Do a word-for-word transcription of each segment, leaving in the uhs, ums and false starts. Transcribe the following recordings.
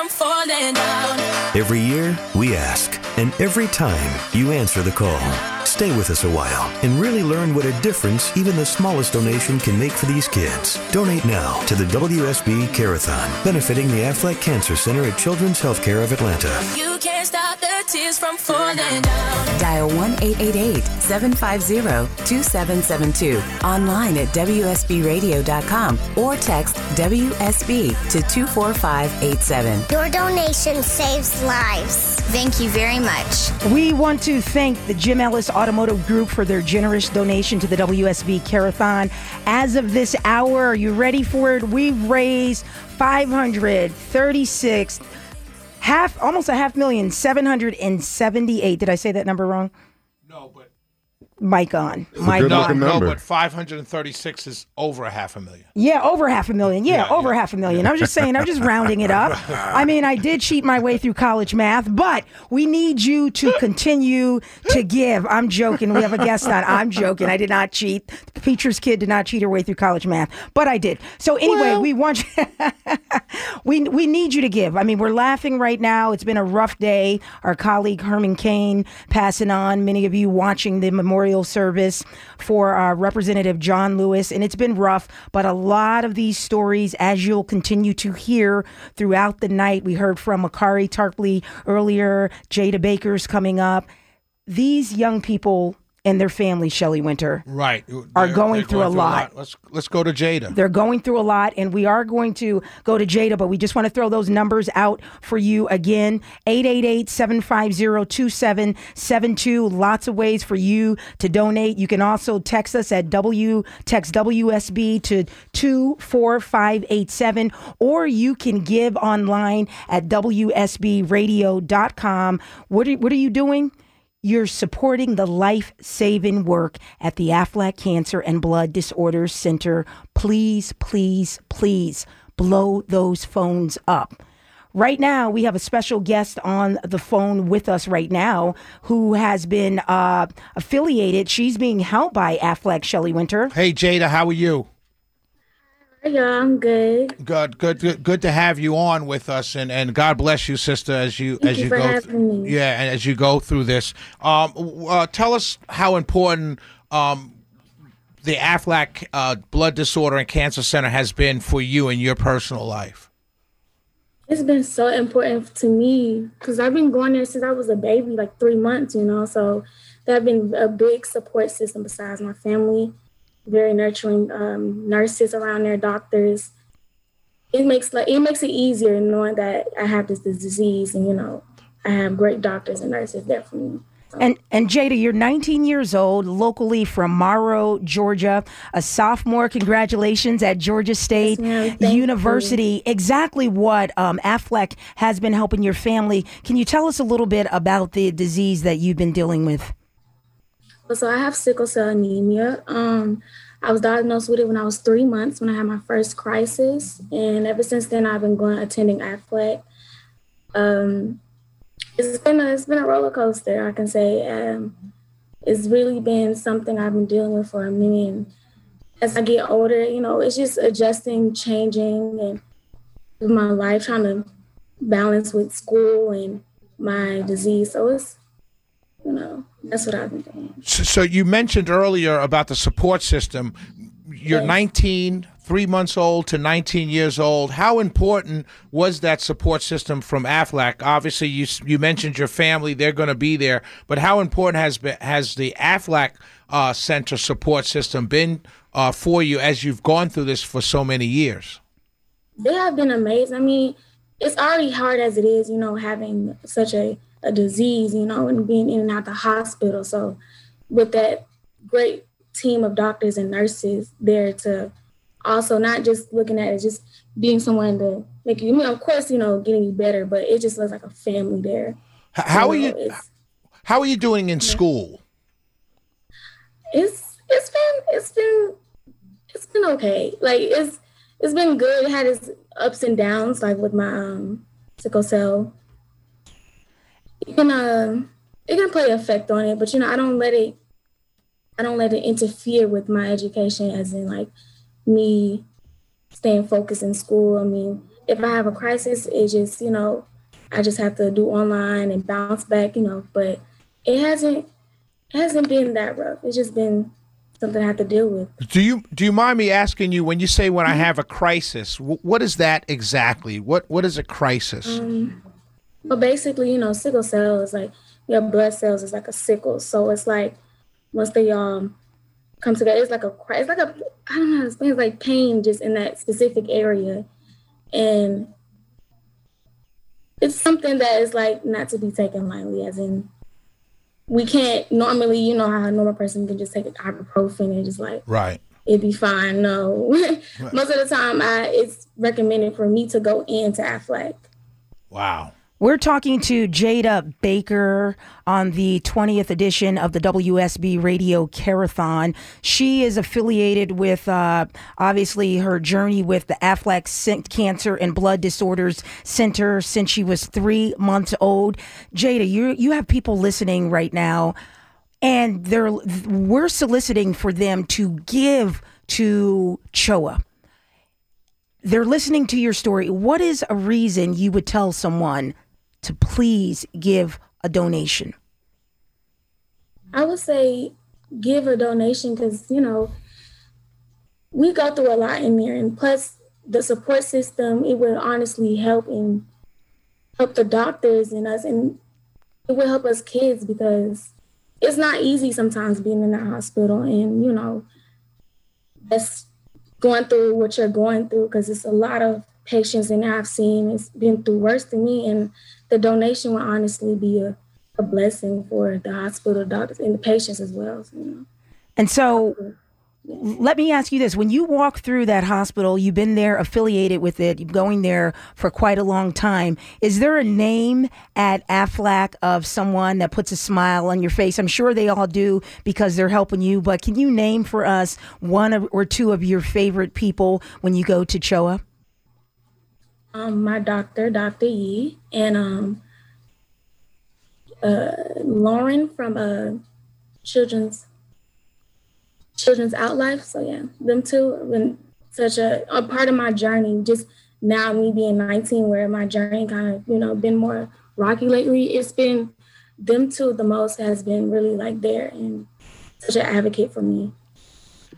from falling down. Every year, we ask, and every time you answer the call. Stay with us a while and really learn what a difference even the smallest donation can make for these kids. Donate now to the W S B Care A Thon, benefiting the Aflac Cancer Center at Children's Healthcare of Atlanta. You can't stop the tears from falling down. Dial one eight eight eight, seven five zero, two seven seven two, online at W S B radio dot com or text W S B to two four five eight seven. Your donation saves lives. Thank you very much. We want to thank the Jim Ellis Automotive Group for their generous donation to the W S B Care A Thon. As of this hour, are you ready for it? We've raised five hundred thirty-six, half, almost a half million, seven hundred seventy-eight. Did I say that number wrong? No, but mic on. Mic on. No, but five hundred thirty-six is over a half a million. Yeah, over half a million. Yeah, yeah over yeah. half a million. Yeah. I'm just saying, I'm just rounding it up. I mean, I did cheat my way through college math, but we need you to continue to give. I'm joking. We have a guest on. I'm joking. I did not cheat. The preacher's kid did not cheat her way through college math, but I did. So anyway, well. we want you we, we need you to give. I mean, we're laughing right now. It's been a rough day. Our colleague Herman Cain passing on. Many of you watching the memorial service for uh, Representative John Lewis, and it's been rough, but a lot of these stories, as you'll continue to hear throughout the night, we heard from Akari Tarkley earlier, Jada Baker's coming up. These young people and their families, Shelly Winter, right, they're, are going, through, going a through a lot. Let's let's go to Jada. They're going through a lot, and we are going to go to Jada, but we just want to throw those numbers out for you again. eight eight eight, seven five zero, two seven seven two. Lots of ways for you to donate. You can also text us at W, text W S B to two four five eight seven, or you can give online at W S B radio dot com. What are, what are you doing? You're supporting the life-saving work at the Aflac Cancer and Blood Disorders Center. Please, please, please blow those phones up. Right now, we have a special guest on the phone with us right now who has been uh, affiliated. She's being helped by Aflac, Shelly Winter. Hey, Jada, how are you? Yeah, I'm good. Good, good, good, good to have you on with us, and, and God bless you, sister. As you Thank as you, you for go, having me. Yeah, and as you go through this, um, uh, tell us how important um, the Aflac uh, Blood Disorder and Cancer Center has been for you in your personal life. It's been so important to me because I've been going there since I was a baby, like three months, you know. So that's been a big support system besides my family. Very nurturing um, nurses around there, doctors. It makes like it makes it easier knowing that I have this, this disease, and you know I have great doctors and nurses there for me. So. And and Jada, you're nineteen years old, locally from Morrow, Georgia, a sophomore. Congratulations at Georgia State yes, University. You. Exactly what um, Aflac has been helping your family. Can you tell us a little bit about the disease that you've been dealing with? So I have sickle cell anemia. Um, I was diagnosed with it when I was three months when I had my first crisis. And ever since then, I've been going attending Aflac. Um, it's been a, it's been a roller coaster, I can say. Um, it's really been something I've been dealing with for a minute. And as I get older, you know, it's just adjusting, changing, and with my life, trying to balance with school and my disease. So it's, you know, that's what I've been doing. So, so you mentioned earlier about the support system. You're yes. nineteen, three months old to nineteen years old. How important was that support system from Aflac? Obviously, you you mentioned your family; they're going to be there. But how important has been, has the Aflac uh, Center support system been uh, for you as you've gone through this for so many years? They have been amazing. I mean, it's already hard as it is, you know, having such a a disease, you know, and being in and out the hospital. So with that great team of doctors and nurses there to also not just looking at it, just being someone to make you, I mean, of course, you know, getting you better, but it just looks like a family there. How so, are you, how are you doing in yeah. school? It's, it's been, it's been, it's been okay. Like it's, it's been good. It had its ups and downs, like with my um, sickle cell. It can uh, it can play an effect on it, but you know I don't let it I don't let it interfere with my education, as in like me staying focused in school. I mean, if I have a crisis, it just, you know, I just have to do online and bounce back, you know, but it hasn't, it hasn't been that rough. It's just been something I have to deal with. Do you, do you mind me asking you, when you say when mm-hmm. I have a crisis, what is that exactly? What, what is a crisis? Um, well, basically, you know, sickle cell is like your blood cells is like a sickle. So it's like, once they um come together, it's like a, it's like a, I don't know how to explain, it's like pain just in that specific area. And it's something that is like not to be taken lightly, as in we can't normally, you know how a normal person can just take an ibuprofen and just like, right, it'd be fine. No, right. Most of the time I, it's recommended for me to go into Aflac. Wow. We're talking to Jada Baker on the twentieth edition of the W S B Radio Care A Thon. She is affiliated with, uh, obviously, her journey with the Aflac Cancer and Blood Disorders Center since she was three months old. Jada, you you have people listening right now, and they're we're soliciting for them to give to C H O A. They're listening to your story. What is a reason you would tell someone to please give a donation? I would say give a donation because, you know, we go through a lot in there, and plus the support system, it would honestly help and help the doctors and us, and it would help us kids because it's not easy sometimes being in the hospital and, you know, that's going through what you're going through because it's a lot of patients, and I've seen it's been through worse than me, and the donation will honestly be a, a blessing for the hospital doctors and the patients as well. So, you know. And so yeah. Let me ask you this. When you walk through that hospital, you've been there affiliated with it, you're going there for quite a long time. Is there a name at Aflac of someone that puts a smile on your face? I'm sure they all do because they're helping you, but can you name for us one or two of your favorite people when you go to C H O A? Um, my doctor, Doctor Yee, and um, uh, Lauren from uh, Children's Children's Outlife. So yeah, them two have been such a, a part of my journey. Just now, me being nineteen, where my journey kind of, you know, been more rocky lately. It's been them two the most has been really like there and such an advocate for me.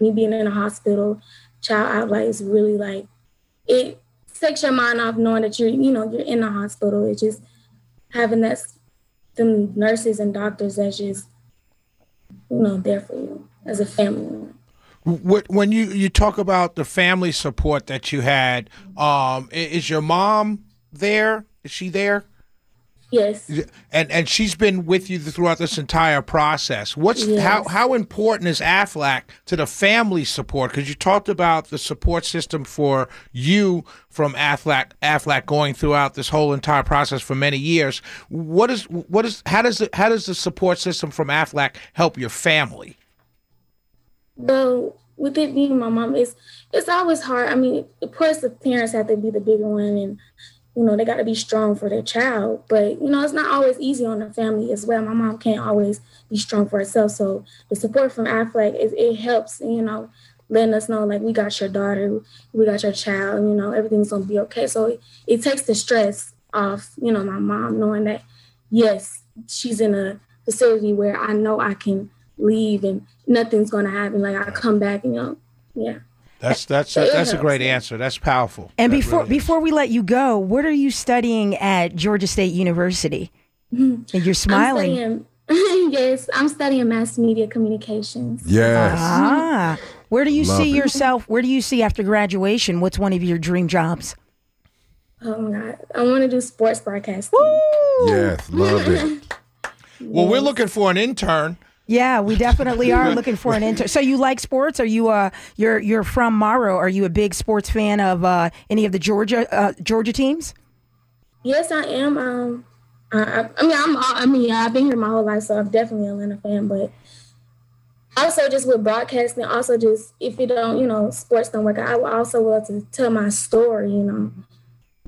Me being in a hospital, Child Outlife is really like it. Takes your mind off knowing that you're, you know, you're in the hospital. It's just having that, them nurses and doctors that's just, you know, there for you as a family. When you, you talk about the family support that you had, um, is your mom there? Is she there? Yes. And and she's been with you throughout this entire process. What's yes. how how important is Aflac to the family support? Because you talked about the support system for you from Aflac Aflac going throughout this whole entire process for many years. What is what is how does it, how does the support system from Aflac help your family? Well, with it being my mom, it's it's always hard. I mean, of course, the parents have to be the bigger one, and you know, they got to be strong for their child. But, you know, it's not always easy on the family as well. My mom can't always be strong for herself. So the support from Aflac, is, it helps, you know, letting us know, like, we got your daughter, we got your child, you know, everything's going to be okay. So it, it takes the stress off, you know, my mom, knowing that, yes, she's in a facility where I know I can leave and nothing's going to happen. Like, I come back, you know, yeah. That's that's a, that's a great answer. That's powerful. And that before really before we let you go, what are you studying at Georgia State University? Mm-hmm. And you're smiling. I'm studying, yes, I'm studying mass media communications. Yes. Ah, where do you Love see it. yourself? Where do you see after graduation? What's one of your dream jobs? Oh my God, I want to do sports broadcasting. Woo! Yes, love it. Well, yes. We're looking for an intern. Yeah, we definitely are looking for an intern. So you like sports? Are you uh you're you're from Morrow? Are you a big sports fan of uh, any of the Georgia uh, Georgia teams? Yes, I am. Um, I, I mean, I'm. I mean, I've been here my whole life, so I'm definitely an Atlanta fan. But also, just with broadcasting, also just if you don't, you know, sports don't work out, I would also love to tell my story. You know,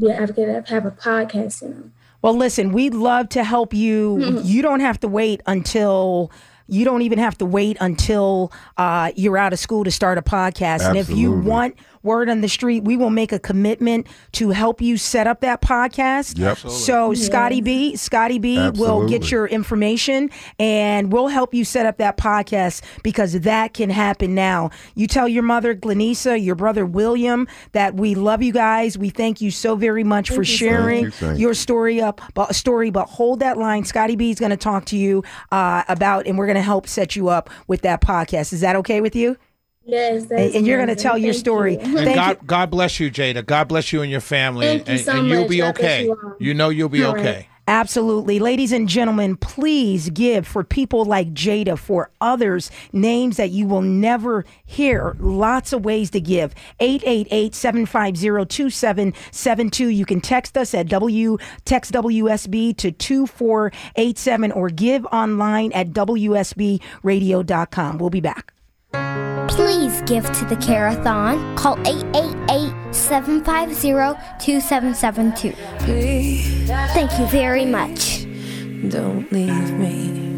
be an advocate, have a podcast. You know. Well, listen, we'd love to help you. Mm-hmm. You don't have to wait until You don't even have to wait until uh, you're out of school to start a podcast. Absolutely. And if you want Word on the Street, we will make a commitment to help you set up that podcast. Yep. So yes. Scotty B, Scotty B Absolutely. will get your information and we'll help you set up that podcast, because that can happen now. You tell your mother, Glenisa, your brother, William, that we love you guys. We thank you so very much thank for sharing thank you, thank you. your story up, but, story, but hold that line. Scotty B is going to talk to you uh, about, and we're going to help set you up with that podcast. Is that okay with you? Yes, that's and you're going to tell your story. You. And thank God, you. God bless you, Jada. God bless you and your family, thank and, you so and you'll much. be okay. You, you know you'll be All okay. Right. Absolutely. Ladies and gentlemen, please give for people like Jada, for others, names that you will never hear. Lots of ways to give. eight eight eight, seven five zero, two seven seven two. You can text us at W text W S B to two four eight seven or give online at W S B radio dot com. We'll be back. Please give to the Care A Thon. Call eight eight eight, seven five zero, two seven seven two. Thank you very much. Don't leave me.